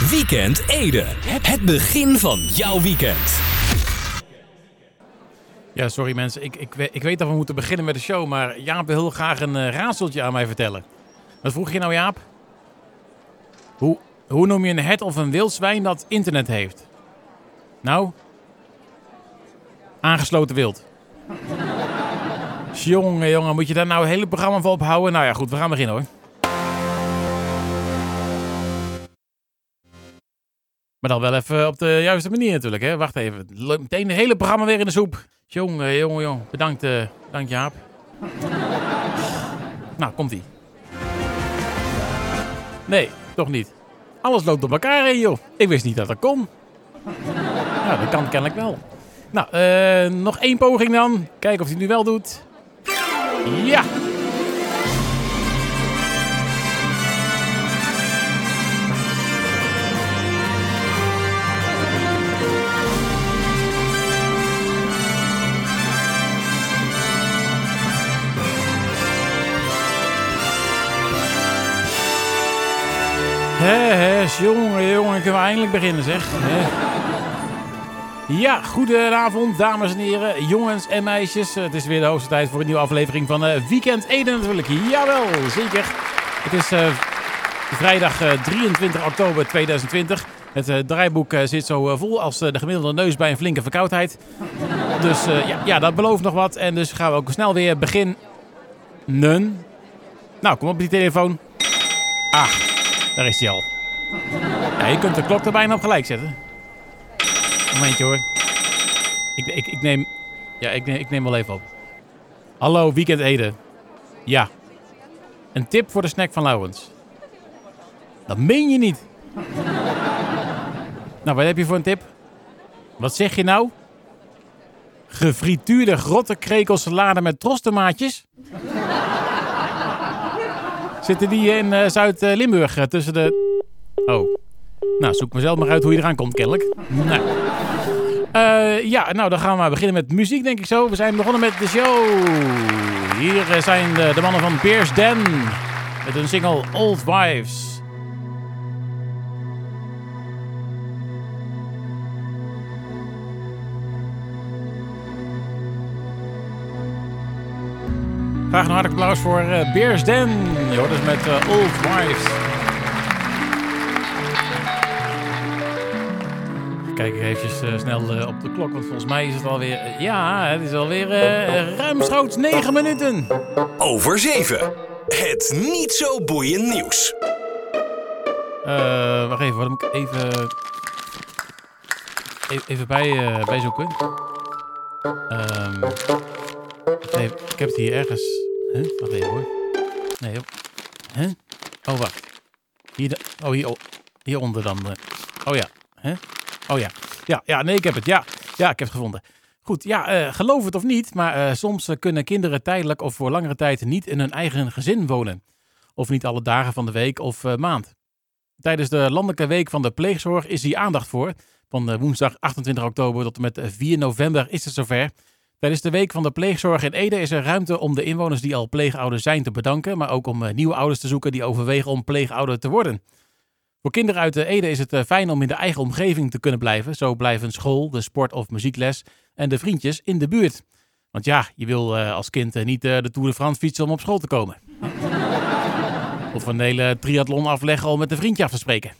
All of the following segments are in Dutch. Weekend Ede. Het begin van jouw weekend. Ja, sorry mensen. Ik weet dat we moeten beginnen met de show, maar Jaap wil heel graag een raadseltje aan mij vertellen. Wat vroeg je nou, Jaap? Hoe noem je een hert of een wildzwijn dat internet heeft? Nou? Aangesloten wild. Jongen, moet je daar nou het hele programma voor ophouden? Nou ja, goed, we gaan beginnen hoor. Maar dan wel even op de juiste manier natuurlijk, hè. Wacht even. Meteen het hele programma weer in de soep. Jongen. Bedankt Jaap. Nou, komt-ie. Nee, toch niet. Alles loopt door elkaar heen, joh. Ik wist niet dat dat kon. Nou, dat kan kennelijk wel. Nou, nog één poging dan. Kijken of hij het nu wel doet. Ja! Jongen, kunnen we eindelijk beginnen, zeg. Ja, goedenavond, dames en heren, jongens en meisjes. Het is weer de hoogste tijd voor een nieuwe aflevering van Weekend Ede natuurlijk. Jawel, zeker. Het is vrijdag 23 oktober 2020. Het draaiboek zit zo vol als de gemiddelde neus bij een flinke verkoudheid. Dus ja, dat belooft nog wat. En dus gaan we ook snel weer beginnen. Nou, kom op die telefoon. Ah, daar is hij al. Ja, je kunt de klok er bijna op gelijk zetten. Momentje hoor. Ik neem wel even op. Hallo, Weekend Ede. Ja. Een tip voor de snack van Lourens. Dat meen je niet. Nou, wat heb je voor een tip? Wat zeg je nou? Gefrituurde grottekrekelsalade met trostenmaatjes? Zitten die in Zuid-Limburg tussen de... Oh. Nou, zoek mezelf maar uit hoe je eraan komt, kennelijk. Nou. Dan gaan we maar beginnen met muziek, denk ik zo. We zijn begonnen met de show. Hier zijn de mannen van Peers Den met hun single Old Wives. Graag een hartelijk applaus voor Peers Den. Je hoort dus met Old Wives. Kijk even snel op de klok, want volgens mij is het alweer... het is alweer ruimschoots 9 minuten. Over 7. Het niet zo boeiend nieuws. Wacht even, wat moet ik even bijzoeken? Nee, ik heb het hier ergens... Huh? Wacht even hoor. Nee, joh. Huh? Oh, wacht. Hieronder dan. Oh ja, hè? Huh? Oh ja. Nee, ik heb het. Ja, ik heb het gevonden. Goed, geloof het of niet, maar soms kunnen kinderen tijdelijk of voor langere tijd niet in hun eigen gezin wonen. Of niet alle dagen van de week of maand. Tijdens de Landelijke Week van de Pleegzorg is hier aandacht voor. Van woensdag 28 oktober tot en met 4 november is het zover. Tijdens de Week van de Pleegzorg in Ede is er ruimte om de inwoners die al pleegouder zijn te bedanken. Maar ook om nieuwe ouders te zoeken die overwegen om pleegouder te worden. Voor kinderen uit Ede is het fijn om in de eigen omgeving te kunnen blijven. Zo blijven school, de sport- of muziekles en de vriendjes in de buurt. Want ja, je wil als kind niet de Tour de France fietsen om op school te komen. Of een hele triathlon afleggen om met de vriendje af te spreken.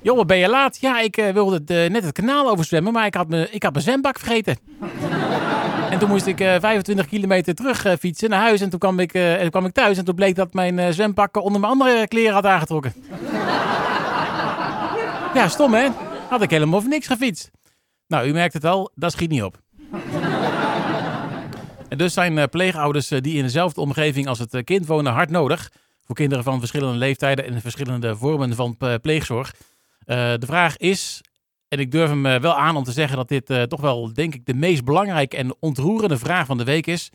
Jongen, ben je laat? Ja, ik wilde net het kanaal overzwemmen, maar ik had mijn zwembak vergeten. En toen moest ik 25 kilometer terug fietsen naar huis. En toen kwam ik thuis. En toen bleek dat mijn zwempak onder mijn andere kleren had aangetrokken. Ja, stom hè? Had ik helemaal voor niks gefietst. Nou, u merkt het al. Dat schiet niet op. En dus zijn pleegouders die in dezelfde omgeving als het kind wonen hard nodig. Voor kinderen van verschillende leeftijden en verschillende vormen van pleegzorg. De vraag is... En ik durf hem wel aan om te zeggen dat dit toch wel, denk ik, de meest belangrijke en ontroerende vraag van de week is.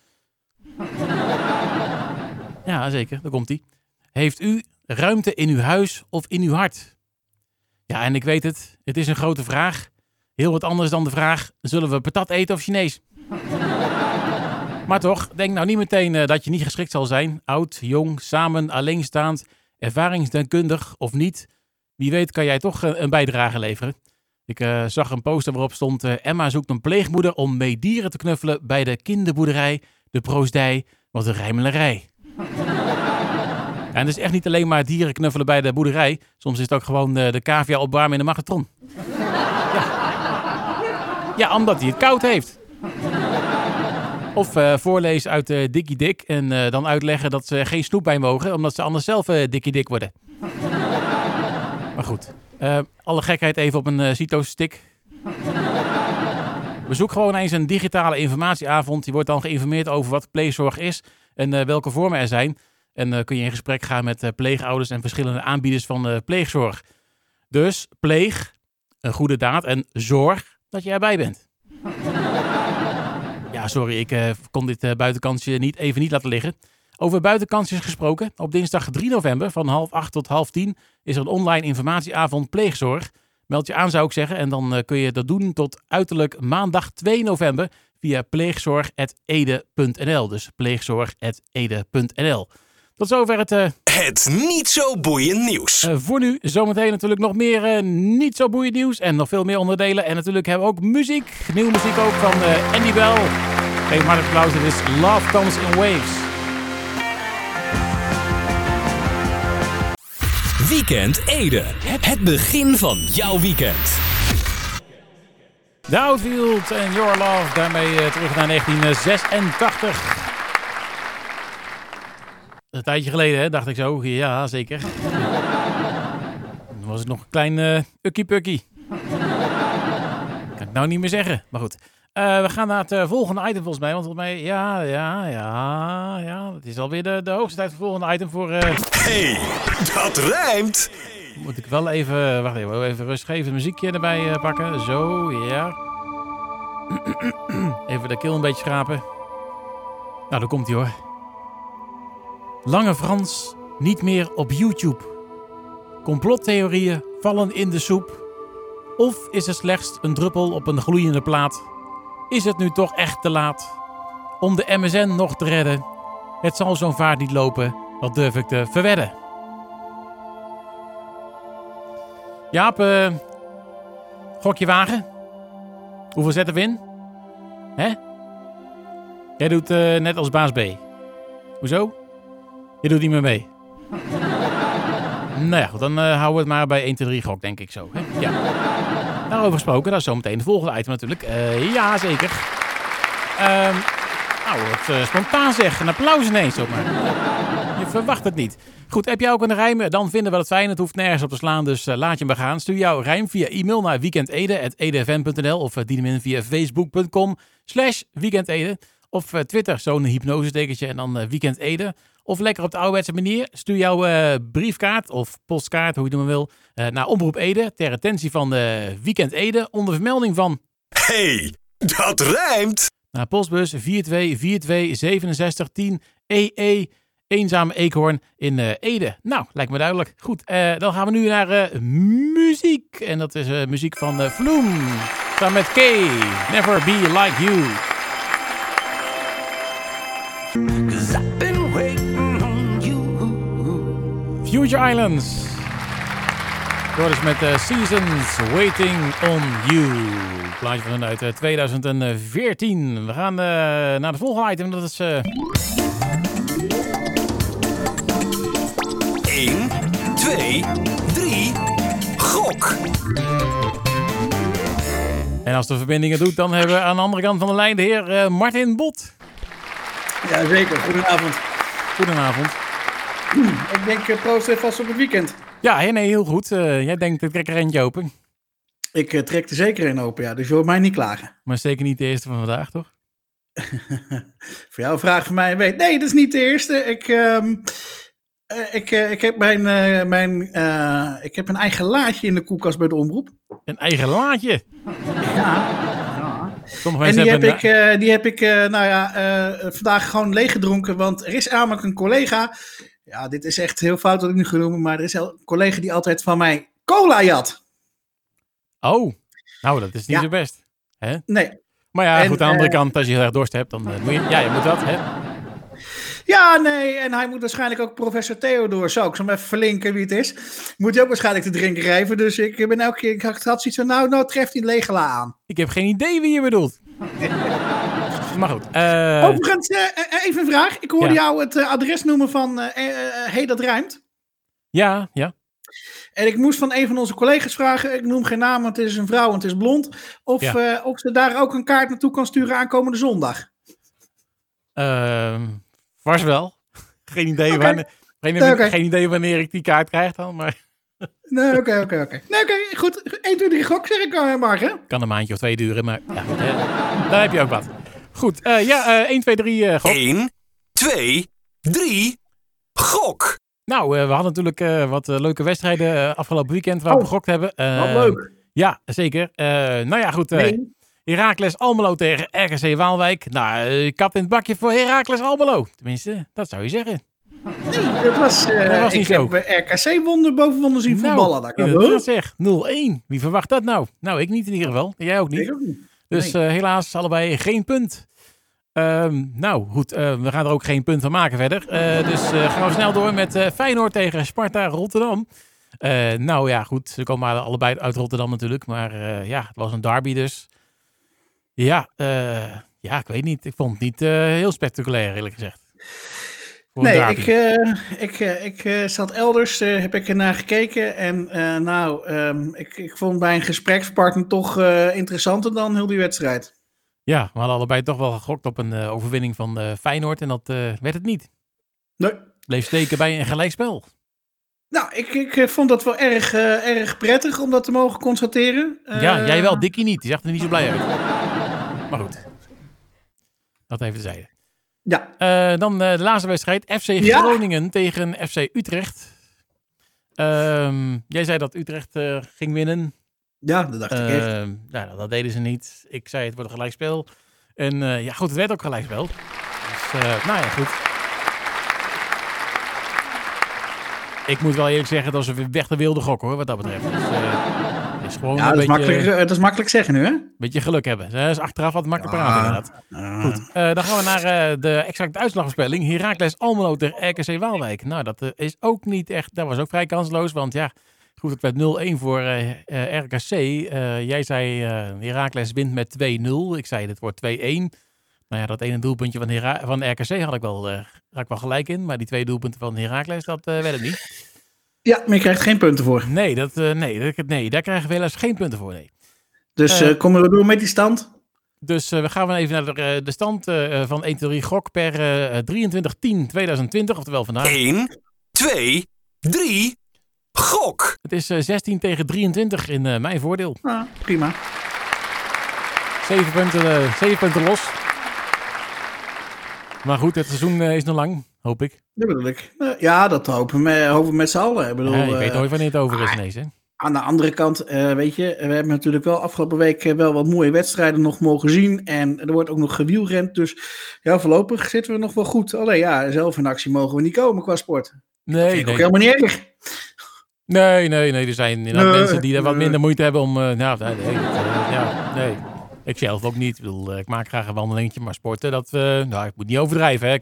Ja, zeker. Daar komt-ie. Heeft u ruimte in uw huis of in uw hart? Ja, en ik weet het. Het is een grote vraag. Heel wat anders dan de vraag, zullen we patat eten of Chinees? Maar toch, denk nou niet meteen dat je niet geschikt zal zijn. Oud, jong, samen, alleenstaand. ervaringsdeskundig of niet, wie weet kan jij toch een bijdrage leveren. Ik zag een poster waarop stond Emma zoekt een pleegmoeder om meedieren te knuffelen bij de kinderboerderij, de proosdij, wat een rijmelerij. En het is echt niet alleen maar dieren knuffelen bij de boerderij. Soms is het ook gewoon de cavia opwarmen in de magnetron. Ja, omdat hij het koud heeft. Of voorlezen uit Dikkie Dik en dan uitleggen dat ze geen snoep bij mogen, omdat ze anders zelf Dikkie Dik worden. Maar goed, alle gekheid even op een CITO-stick. Bezoek gewoon eens een digitale informatieavond. Je wordt dan geïnformeerd over wat pleegzorg is en welke vormen er zijn. En kun je in gesprek gaan met pleegouders en verschillende aanbieders van pleegzorg. Dus pleeg, een goede daad en zorg dat je erbij bent. Ja, sorry, ik kon dit buitenkansje niet laten liggen. Over buitenkansjes gesproken. Op dinsdag 3 november van 7:30 tot 9:30 is er een online informatieavond pleegzorg. Meld je aan, zou ik zeggen. En dan kun je dat doen tot uiterlijk maandag 2 november via pleegzorg.ede.nl. Dus pleegzorg.ede.nl. Tot zover het niet zo boeiend nieuws. Voor nu zometeen natuurlijk nog meer niet zo boeiend nieuws. En nog veel meer onderdelen. En natuurlijk hebben we ook muziek. Nieuwe muziek ook van Andy Bell. Geef maar een applaus. Dit is Love Comes in Waves. Weekend Ede. Het begin van jouw weekend. The Outfield en Your Love. Daarmee terug naar 1986. Een tijdje geleden, hè, dacht ik zo. Ja, zeker. Dan was het nog een klein ukkie-pukkie. Kan ik nou niet meer zeggen. Maar goed. We gaan naar het volgende item volgens mij. Want volgens mij, ja. Het is alweer de hoogste tijd voor het volgende item voor... Hey, dat rijmt! Moet ik wel even... Wacht even, rustgevend het muziekje erbij pakken. Zo, ja. Even de keel een beetje schrapen. Nou, daar komt hij hoor. Lange Frans niet meer op YouTube. Complottheorieën vallen in de soep. Of is het slechts een druppel op een gloeiende plaat? Is het nu toch echt te laat? Om de MSN nog te redden? Het zal zo'n vaart niet lopen, dat durf ik te verwedden. Jaap, gokje wagen? Hoeveel zetten we in? Hè? Jij doet net als baas B. Hoezo? Je doet niet meer mee. Nou ja, goed, dan houden we het maar bij 1, 2, 3 gok, denk ik zo. Hè? Ja. Daarover gesproken, dat is zometeen het volgende item natuurlijk. Jazeker. Het spontaan zeg. Een applaus ineens, ook maar. Je verwacht het niet. Goed, heb jij ook een rijm? Dan vinden we dat fijn. Het hoeft nergens op te slaan, dus laat je maar gaan. Stuur jouw rijm via e-mail naar weekendede@edfm.nl of dien hem in via facebook.com/weekendede. Of Twitter, zo'n hypnosetekentje en dan Weekend Ede. Of lekker op de ouderwetse manier. Stuur jouw briefkaart of postkaart, hoe je het noemen wil, naar Omroep Ede. Ter attentie van Weekend Ede. Onder vermelding van... Hey, dat rijmt! Naar postbus 42426710 EE Eenzame Eekhoorn in Ede. Nou, lijkt me duidelijk. Goed, dan gaan we nu naar muziek. En dat is muziek van Vloem. Samen met K. Never Be Like You. 'Cause I've been waiting on you. Future Islands. Door dus met Seasons Waiting on You. Plaatje van hun uit 2014. We gaan naar de volgende item. Dat is... 1, 2, 3, gok. En als de verbindingen doet, dan hebben we aan de andere kant van de lijn de heer Martin Bot. Ja, zeker. Goedenavond. Goedenavond. Ik denk, proost even vast op het weekend. Ja, nee, heel goed. Jij denkt, ik trek er eentje open. Ik trek er zeker een open, ja. Dus je hoort mij niet klagen. Maar zeker niet de eerste van vandaag, toch? Voor jou vraag van mij, weet. Nee, dat is niet de eerste. Ik heb een eigen laadje in de koelkast bij de omroep. Een eigen laadje? Ja. En die heb ik vandaag gewoon leeggedronken, want er is namelijk een collega, ja, dit is echt heel fout wat ik nu ga noemen, maar er is een collega die altijd van mij cola jat. Oh, nou dat is niet zo best. Hè? Nee. Maar ja, goed, aan de andere kant, als je heel erg dorst hebt, dan moet je dat, hè. Ja, nee, en hij moet waarschijnlijk ook professor Theodor, zo, ik zal hem even verlinken wie het is, moet hij ook waarschijnlijk te drinken geven. Dus ik ben elke keer, ik had zoiets van, nou treft hij Legela aan. Ik heb geen idee wie je bedoelt. Maar goed. Overigens, even een vraag. Ik hoorde jou het adres noemen van Hey, dat ruimt. Ja, ja. En ik moest van een van onze collega's vragen, ik noem geen naam, want het is een vrouw en het is blond, of ze daar ook een kaart naartoe kan sturen aankomende zondag. Vast wel. Geen idee, okay. Geen idee wanneer ik die kaart krijg dan, maar... Nee, oké. Nee, oké, goed. 1, 2, 3, gok zeg ik al, Mark. Kan een maandje of 2 duren, maar ja, goed, daar heb je ook wat. Goed, 1, 2, 3, gok. 1, 2, 3, gok. Nou, we hadden natuurlijk wat leuke wedstrijden afgelopen weekend waar we gegokt hebben. Wat leuk. Ja, zeker. Nou ja, goed. Herakles-Almelo tegen RKC-Waalwijk. Nou, kap in het bakje voor Herakles-Almelo. Tenminste, dat zou je zeggen. Nee, dat was niet zo. Ik heb RKC boven zien voetballen. Dat kan wel. Dat zeg, 0-1. Wie verwacht dat nou? Nou, ik niet in ieder geval. Jij ook niet. Ik ook niet. Dus helaas allebei geen punt. Nou goed, we gaan er ook geen punt van maken verder. Dus gaan we snel door met Feyenoord tegen Sparta-Rotterdam. Nou ja, goed. Ze komen allebei uit Rotterdam natuurlijk. Maar het was een derby dus. Ja, ik weet niet. Ik vond het niet heel spectaculair, eerlijk gezegd. Nee, ik zat elders, heb ik ernaar gekeken. En ik vond bij een gesprekspartner toch interessanter dan heel die wedstrijd. Ja, we hadden allebei toch wel gegokt op een overwinning van Feyenoord. En dat werd het niet. Nee. Bleef steken bij een gelijkspel. Nou, ik vond dat wel erg prettig om dat te mogen constateren. Ja, jij wel, Dikkie niet. Die zag er niet zo blij uit. Maar goed. Dat even terzijde. Ja. Dan de laatste wedstrijd. FC Groningen tegen FC Utrecht. Jij zei dat Utrecht ging winnen. Ja, dat dacht ik echt. Nou, dat deden ze niet. Ik zei het wordt een gelijkspel. En goed, het werd ook gelijkspel. Dus, goed. Ik moet wel eerlijk zeggen, dat was een weg de wilde gok hoor, wat dat betreft. Dus, is gewoon dat is makkelijk zeggen nu hè? Een beetje geluk hebben. Dat is achteraf wat makkelijk praten inderdaad. Goed, dan gaan we naar de exacte uitslagverspelling. Herakles-Almelo tegen RKC-Waalwijk. Nou, dat is ook niet echt, dat was ook vrij kansloos, want ja... Goed, het werd 0-1 voor RKC. Jij zei Herakles wint met 2-0. Ik zei dit wordt 2-1. Nou ja, dat ene doelpuntje van RKC had ik wel gelijk in. Maar die 2 doelpunten van Herakles, dat werd het niet. Ja, maar je krijgt geen punten voor. Nee, daar krijgen we helaas geen punten voor. Nee. Dus komen we door met die stand? Dus we gaan even naar de stand van 1-3 gok per 23-10-2020. Oftewel vandaag. 1, 2, 3... Gok! Het is 16-23 in mijn voordeel. Ah, prima. 7 punten los. Maar goed, het seizoen is nog lang, hoop ik. Dat bedoel ik. Ja, dat hopen we met z'n allen. Ik bedoel, ja, je weet nooit wanneer het over is ineens, hè? Aan de andere kant, weet je, we hebben natuurlijk wel afgelopen week wel wat mooie wedstrijden nog mogen zien. En er wordt ook nog gewielrend. Dus ja, voorlopig zitten we nog wel goed. Alleen ja, zelf in actie mogen we niet komen qua sport. Nee, dat vind ik ook helemaal niet erg. Nee. Er zijn mensen die er wat minder moeite hebben om... Ik zelf ook niet. Ik bedoel, ik maak graag een wandelingetje, maar sporten, dat... ik moet niet overdrijven, hè. Je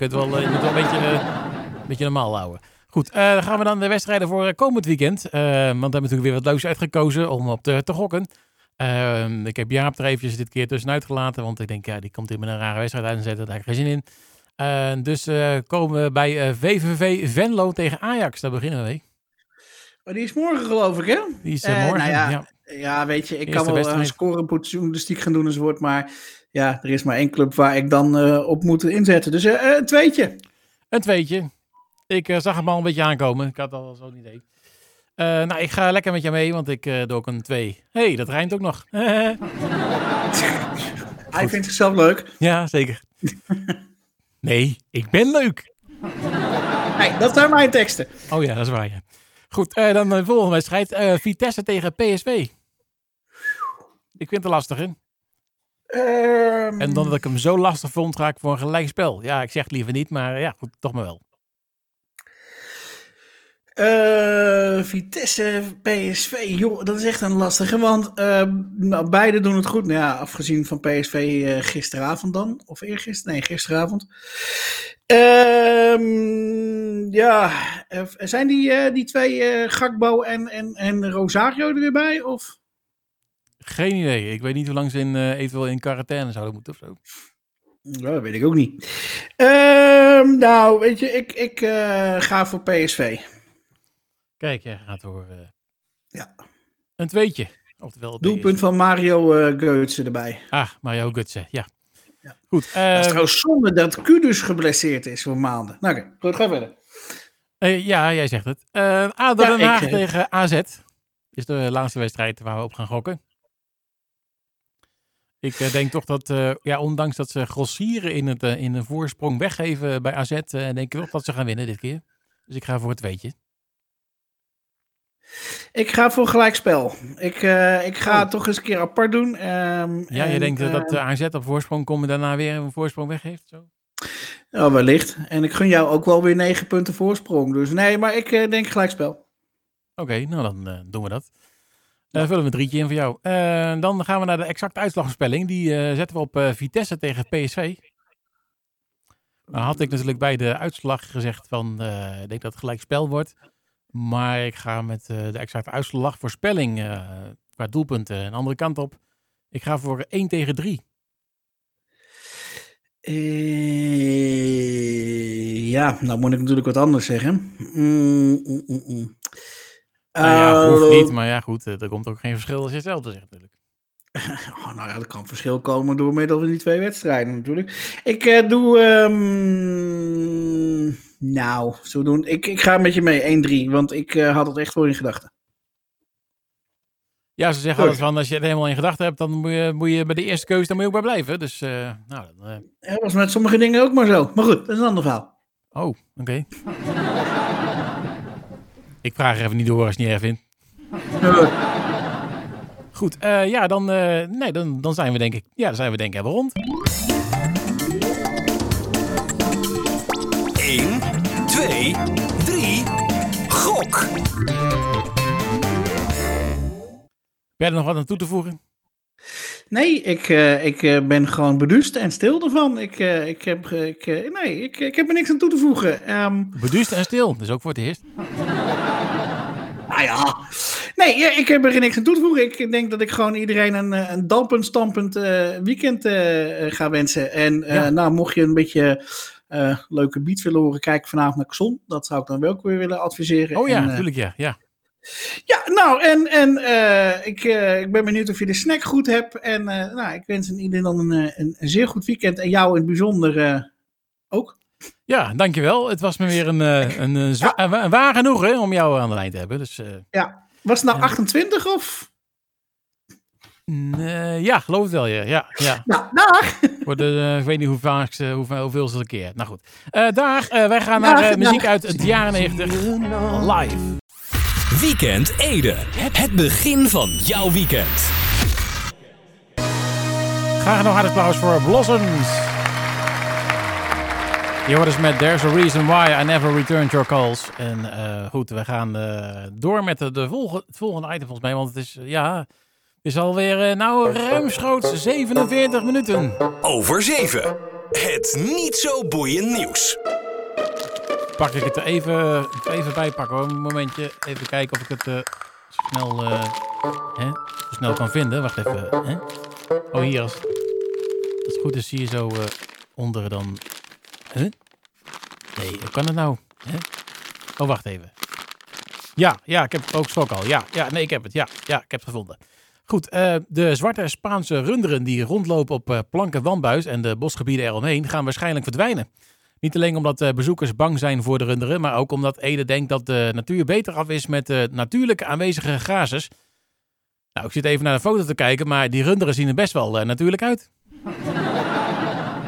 moet wel een beetje normaal houden. Goed, dan gaan we dan de wedstrijden voor komend weekend. Want we hebben natuurlijk weer wat leuks uitgekozen om op te gokken. Ik heb Jaap er eventjes dit keer tussenuit gelaten, want ik denk, ja, die komt in met een rare wedstrijd uit en zet er daar geen zin in. Dus komen we bij VVV Venlo tegen Ajax. Daar beginnen we mee. Die is morgen, geloof ik, hè? Die is morgen, ja, weet je, ik kan wel een scorejournalistiek gaan doen enzovoort, maar ja, er is maar 1 club waar ik dan op moet inzetten. Dus een tweetje. Een tweetje. Ik zag hem al een beetje aankomen. Ik had al zo'n idee. Ik ga lekker met jou mee, want ik doe ook een 2. Hey, dat rijmt ook nog. Hij vindt zichzelf leuk. Ja, zeker. Nee, ik ben leuk. Hey, dat zijn mijn teksten. Oh ja, dat is waar, ja. Goed, dan de volgende wedstrijd. Vitesse tegen PSV. Ik vind het lastig, hè? En omdat ik hem zo lastig vond, ga ik voor een gelijkspel. Ja, ik zeg het liever niet, maar ja, goed, toch maar wel. Vitesse, PSV, joh, dat is echt een lastige, want beide doen het goed. Nou ja, afgezien van PSV gisteravond dan, of eergisteren, nee, gisteravond. Zijn die twee Gakbo en Rosario er weer bij, of? Geen idee, ik weet niet hoe lang ze eventueel in quarantaine zouden moeten of zo. Ja, dat weet ik ook niet. Nou, weet je, ik ga voor PSV. Kijk, jij gaat door. Ja. Een tweetje. Oftewel doelpunt van Mario Götze erbij. Ah, Mario Götze, ja. Goed. Dat is trouwens zonde dat Kudus geblesseerd is voor maanden. Nou, oké, goed, ga verder. Ja, jij zegt het. ADO Den Haag tegen AZ. Is de laatste wedstrijd waar we op gaan gokken. Ik denk toch dat, ondanks dat ze grossieren in een voorsprong weggeven bij AZ, denk ik toch dat ze gaan winnen dit keer. Dus ik ga voor het tweetje. Ik ga voor gelijkspel. Ik ga het toch eens een keer apart doen. Je denkt dat de AZ op voorsprong komt en daarna weer een voorsprong weggeeft? Zo? Ja, wellicht. En ik gun jou ook wel weer 9 punten voorsprong. Dus nee, maar ik denk gelijkspel. Oké, nou dan doen we dat. Vullen we een 3tje in voor jou. Dan gaan we naar de exacte uitslagverspelling. Die zetten we op Vitesse tegen PSV. Nou had ik natuurlijk bij de uitslag gezegd van... ik denk dat het gelijkspel wordt. Maar ik ga met de exacte uitslagvoorspelling qua doelpunten een andere kant op. Ik ga voor 1-3. Nou moet ik natuurlijk wat anders zeggen. Hoeft niet, maar ja goed, er komt ook geen verschil als je hetzelfde zegt natuurlijk. Er kan verschil komen door middel van die twee wedstrijden natuurlijk. Ik doe... zo doen. Ik ga met je mee, 1-3, want ik had het echt voor in gedachten. Ja, ze zeggen altijd van, als je het helemaal in gedachten hebt, dan moet je bij de eerste keuze dan moet je ook bij blijven. Dus, dat was met sommige dingen ook maar zo. Maar goed, dat is een ander verhaal. Oh, oké. Ik vraag er even niet door als je het niet erg vindt. Goed, dan zijn we denk ik even rond. 1, 2, 3, gok! Ben je er nog wat aan toe te voegen? Nee, ik ben gewoon beduust en stil ervan. Ik heb er niks aan toe te voegen. Beduust en stil, dat is ook voor het eerst. Ik heb er niks aan toe te voegen. Ik denk dat ik gewoon iedereen een dampend-stampend weekend ga wensen. En mocht je een beetje... leuke beat willen horen, kijk vanavond naar Xon. Dat zou ik dan wel weer willen adviseren. Oh ja, natuurlijk ja. Ja, nou, ik ben benieuwd of je de snack goed hebt. En ik wens iedereen dan een zeer goed weekend. En jou in het bijzonder ook. Ja, dankjewel. Het was me weer een waar genoegen om jou aan de lijn te hebben. Dus, was het nou 28 of... ja, geloof het wel. Ja. Nou, dag! Ik weet niet hoeveelste keer. Nou goed. Dag, wij gaan naar muziek uit het jaren 90. Live. Weekend Ede. Het begin van jouw weekend. Graag nog hard applaus voor Blossoms. Je hoort eens met There's a Reason Why I Never Returned Your Calls. En goed, we gaan door met het volgende item volgens mij. Want het is, is alweer ruimschoots 47 minuten. Over 7. Het niet zo boeiend nieuws. Pak ik het er even bij pakken hoor. Een momentje. Even kijken of ik het snel kan vinden. Wacht even. Hè? Oh, hier. Als het goed is, zie je zo onder dan... Huh? Nee, hoe kan het nou? Huh? Oh, wacht even. Ja, ik heb het ook schok al. Nee, ik heb het. Ja, ik heb het gevonden. Goed, de zwarte Spaanse runderen die rondlopen op Planken-Wambuis en de bosgebieden eromheen gaan waarschijnlijk verdwijnen. Niet alleen omdat bezoekers bang zijn voor de runderen, maar ook omdat Ede denkt dat de natuur beter af is met natuurlijke aanwezige grazers. Nou, ik zit even naar de foto te kijken, maar die runderen zien er best wel natuurlijk uit.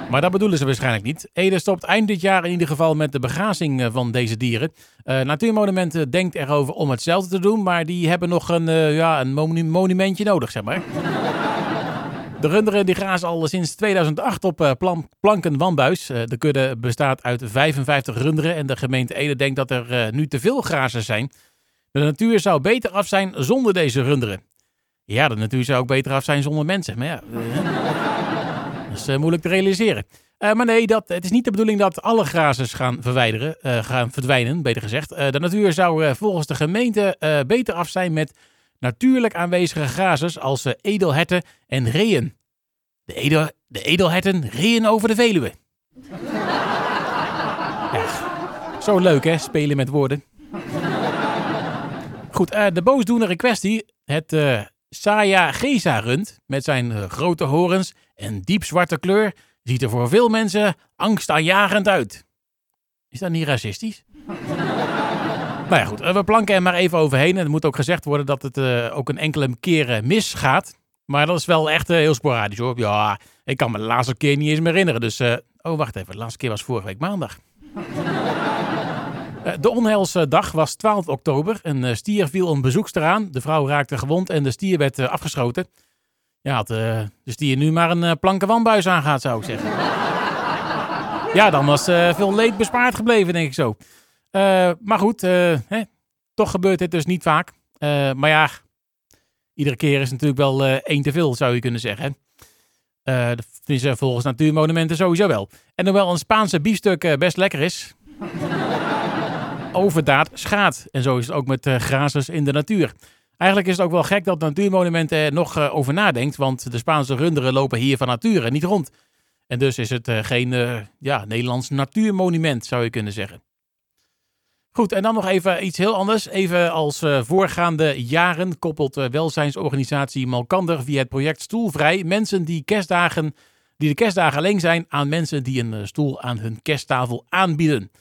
Maar dat bedoelen ze waarschijnlijk niet. Ede stopt eind dit jaar in ieder geval met de begrazing van deze dieren. Natuurmonumenten denkt erover om hetzelfde te doen, maar die hebben nog een monumentje nodig, zeg maar. De runderen die grazen al sinds 2008 op Planken-Wambuis. De kudde bestaat uit 55 runderen en de gemeente Ede denkt dat er nu te veel grazers zijn. De natuur zou beter af zijn zonder deze runderen. Ja, de natuur zou ook beter af zijn zonder mensen. Maar ja, dat is moeilijk te realiseren. Maar nee, het is niet de bedoeling dat alle grazers gaan verdwijnen, beter gezegd. De natuur zou volgens de gemeente beter af zijn met natuurlijk aanwezige grazers als edelherten en reeën. De edelherten reeën over de Veluwe. Ja, zo leuk hè, spelen met woorden. Goed, de boosdoener in kwestie, het Saya-Geza-rund met zijn grote horens en diep zwarte kleur, ziet er voor veel mensen angstaanjagend uit. Is dat niet racistisch? Nou ja, goed. We planken er maar even overheen. Het moet ook gezegd worden dat het ook een enkele keer misgaat. Maar dat is wel echt heel sporadisch hoor. Ja, ik kan me de laatste keer niet eens meer herinneren. Dus, wacht even. De laatste keer was vorige week maandag. De onheilsdag was 12 oktober. Een stier viel een bezoekster aan. De vrouw raakte gewond en de stier werd afgeschoten. Ja, had de stier nu maar een plankenwambuis aangaat, zou ik zeggen. Ja, dan was veel leed bespaard gebleven, denk ik zo. Maar goed, toch gebeurt dit dus niet vaak. Maar ja, iedere keer is natuurlijk wel één te veel, zou je kunnen zeggen. Volgens Natuurmonumenten sowieso wel. En hoewel een Spaanse biefstuk best lekker is, overdaad schaadt. En zo is het ook met grazers in de natuur. Eigenlijk is het ook wel gek dat Natuurmonumenten er nog over nadenkt, want de Spaanse runderen lopen hier van nature niet rond. En dus is het geen Nederlands natuurmonument, zou je kunnen zeggen. Goed, en dan nog even iets heel anders. Even als voorgaande jaren koppelt welzijnsorganisatie Malkander via het project Stoelvrij mensen die de kerstdagen alleen zijn aan mensen die een stoel aan hun kersttafel aanbieden.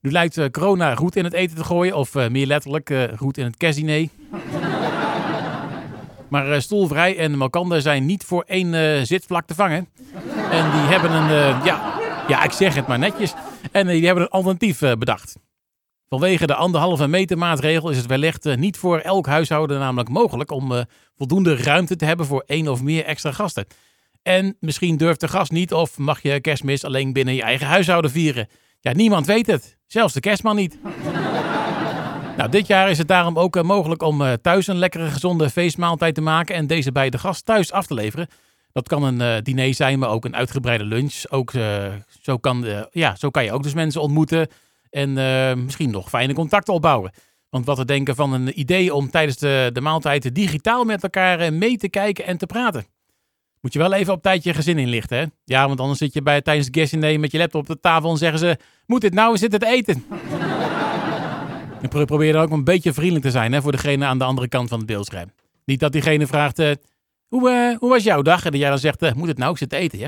Nu lijkt corona roet in het eten te gooien, of meer letterlijk roet in het kerstdiner. Maar Stoelvrij en Malkander zijn niet voor één zitvlak te vangen. En die hebben een, ik zeg het maar netjes, en die hebben een alternatief bedacht. Vanwege de 1,5 meter maatregel is het wellicht niet voor elk huishouden namelijk mogelijk om voldoende ruimte te hebben voor 1 of meer extra gasten. En misschien durft de gast niet of mag je kerstmis alleen binnen je eigen huishouden vieren. Ja, niemand weet het. Zelfs de kerstman niet. Nou, dit jaar is het daarom ook mogelijk om thuis een lekkere gezonde feestmaaltijd te maken en deze bij de gast thuis af te leveren. Dat kan een diner zijn, maar ook een uitgebreide lunch. Ook, zo kan je ook dus mensen ontmoeten en misschien nog fijne contacten opbouwen. Want wat we denken van een idee om tijdens de maaltijd digitaal met elkaar mee te kijken en te praten. Moet je wel even op tijd je gezin inlichten, hè? Ja, want anders zit je tijdens het kerstdiner met je laptop op de tafel en zeggen ze: moet dit nou zitten te eten? En probeer dan ook een beetje vriendelijk te zijn, hè, voor degene aan de andere kant van het beeldscherm. Niet dat diegene vraagt: hoe was jouw dag? En dat jij dan zegt: moet het nou ook zitten eten, hè?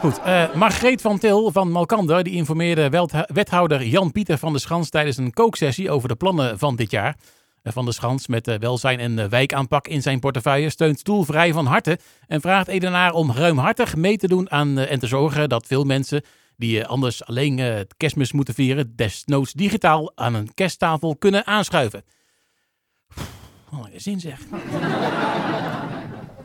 Goed, Margreet van Til van Malkander die informeerde wethouder Jan-Pieter van de Schans tijdens een kooksessie over de plannen van dit jaar. Van de Schans met welzijn en wijkaanpak in zijn portefeuille steunt Stoelvrij van harte en vraagt Edenaar om ruimhartig mee te doen aan en te zorgen dat veel mensen die anders alleen het kerstmis moeten vieren, desnoods digitaal aan een kersttafel kunnen aanschuiven. Wat een zin zeg.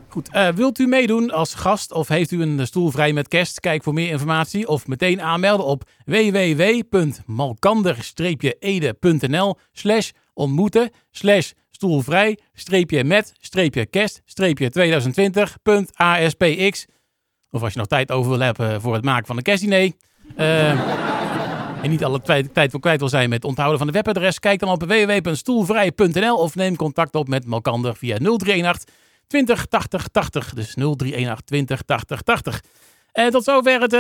Goed, wilt u meedoen als gast of heeft u een stoel vrij met kerst? Kijk voor meer informatie of meteen aanmelden op www.malkander-ede.nl/ontmoeten/stoelvrij-met-kerst-2020.aspx. Of als je nog tijd over wil hebben voor het maken van een kerstdiner. En niet alle tijd voor kwijt wil zijn met onthouden van de webadres. Kijk dan op www.stoelvrij.nl of neem contact op met Malkander via 0318 20 80 80. Dus 0318 20 80 80. En tot zover het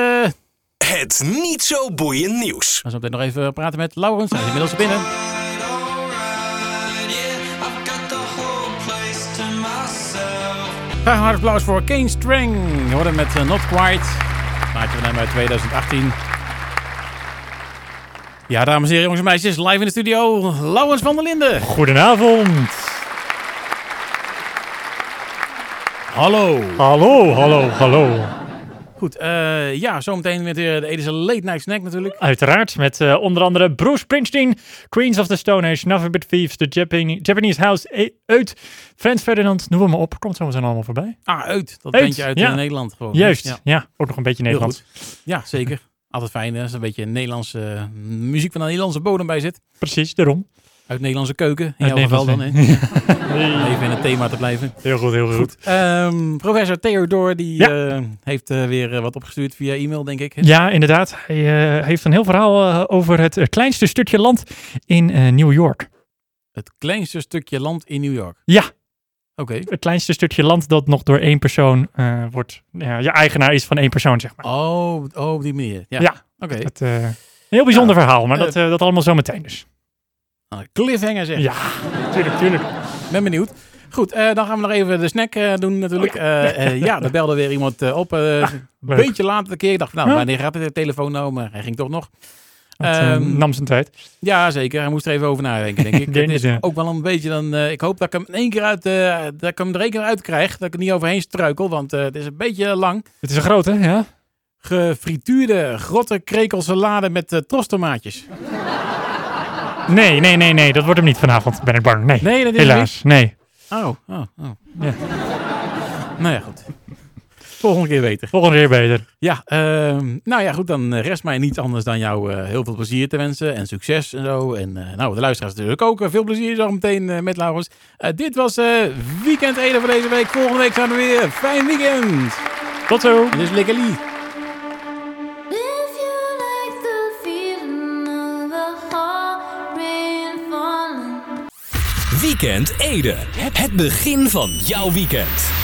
het niet zo boeiend nieuws. We gaan zo nog even praten met Lourens. Hij is inmiddels binnen. Graag een hard applaus voor Kane String. We horen met Not Quite. Maakten we hem uit 2018. Ja, dames en heren, jongens en meisjes, live in de studio, Lourens van der Linden. Goedenavond. Hallo. Hallo. Goed, ja, zometeen met de Edische Late Night Snack natuurlijk. Uiteraard, met onder andere Bruce Springsteen, Queens of the Stone Age, Nothing But Thieves, The Japanese House, Uit, Franz Ferdinand, noem hem op. Komt zometeen allemaal voorbij. Ah, Uit, dat bandje uit Nederland gewoon. Juist, ja, ook nog een beetje Nederlands. Ja, zeker. Altijd fijn, als er een beetje Nederlandse muziek van de Nederlandse bodem bij zit. Precies, daarom. Uit Nederlandse keuken, in jouw geval dan. Even in het thema te blijven. Heel goed, heel goed. Professor Theodor, die heeft weer wat opgestuurd via e-mail, denk ik. Hè? Ja, inderdaad. Hij heeft een heel verhaal over het kleinste stukje land in New York. Het kleinste stukje land in New York? Ja. Okay. Het kleinste stukje land dat nog door één persoon wordt... je eigenaar is van één persoon, zeg maar. Oh, op die manier. Ja. Oké. Een heel bijzonder verhaal, maar dat allemaal zo meteen dus. Cliffhanger zeg. Ja, tuurlijk. Ben benieuwd. Goed, dan gaan we nog even de snack doen natuurlijk. Er belde weer iemand op. Een beetje later de keer. Ik dacht, wanneer gaat de telefoon nou? Maar hij ging toch nog. Het nam zijn tijd. Ja, zeker. Hij moest er even over nadenken, denk ik. Het is ook wel een beetje dan... ik hoop dat ik hem in één keer dat ik hem er één keer uit krijg. Dat ik er niet overheen struikel, want het is een beetje lang. Het is een grote, ja. Gefrituurde grotte krekelsalade met trostomaatjes. Nee. Dat wordt hem niet vanavond. Ben ik bang. Nee, dat is helaas. Nee. Oh. Ja. Nou ja, goed. Volgende keer beter. Ja, goed. Dan rest mij niets anders dan jou heel veel plezier te wensen. En succes en zo. En de luisteraars natuurlijk ook. Veel plezier zo meteen met Laurens. Dit was Weekend Ede voor deze week. Volgende week zijn we weer. Fijn weekend. Tot zo. Dus lekker lief. Weekend Ede. Het begin van jouw weekend.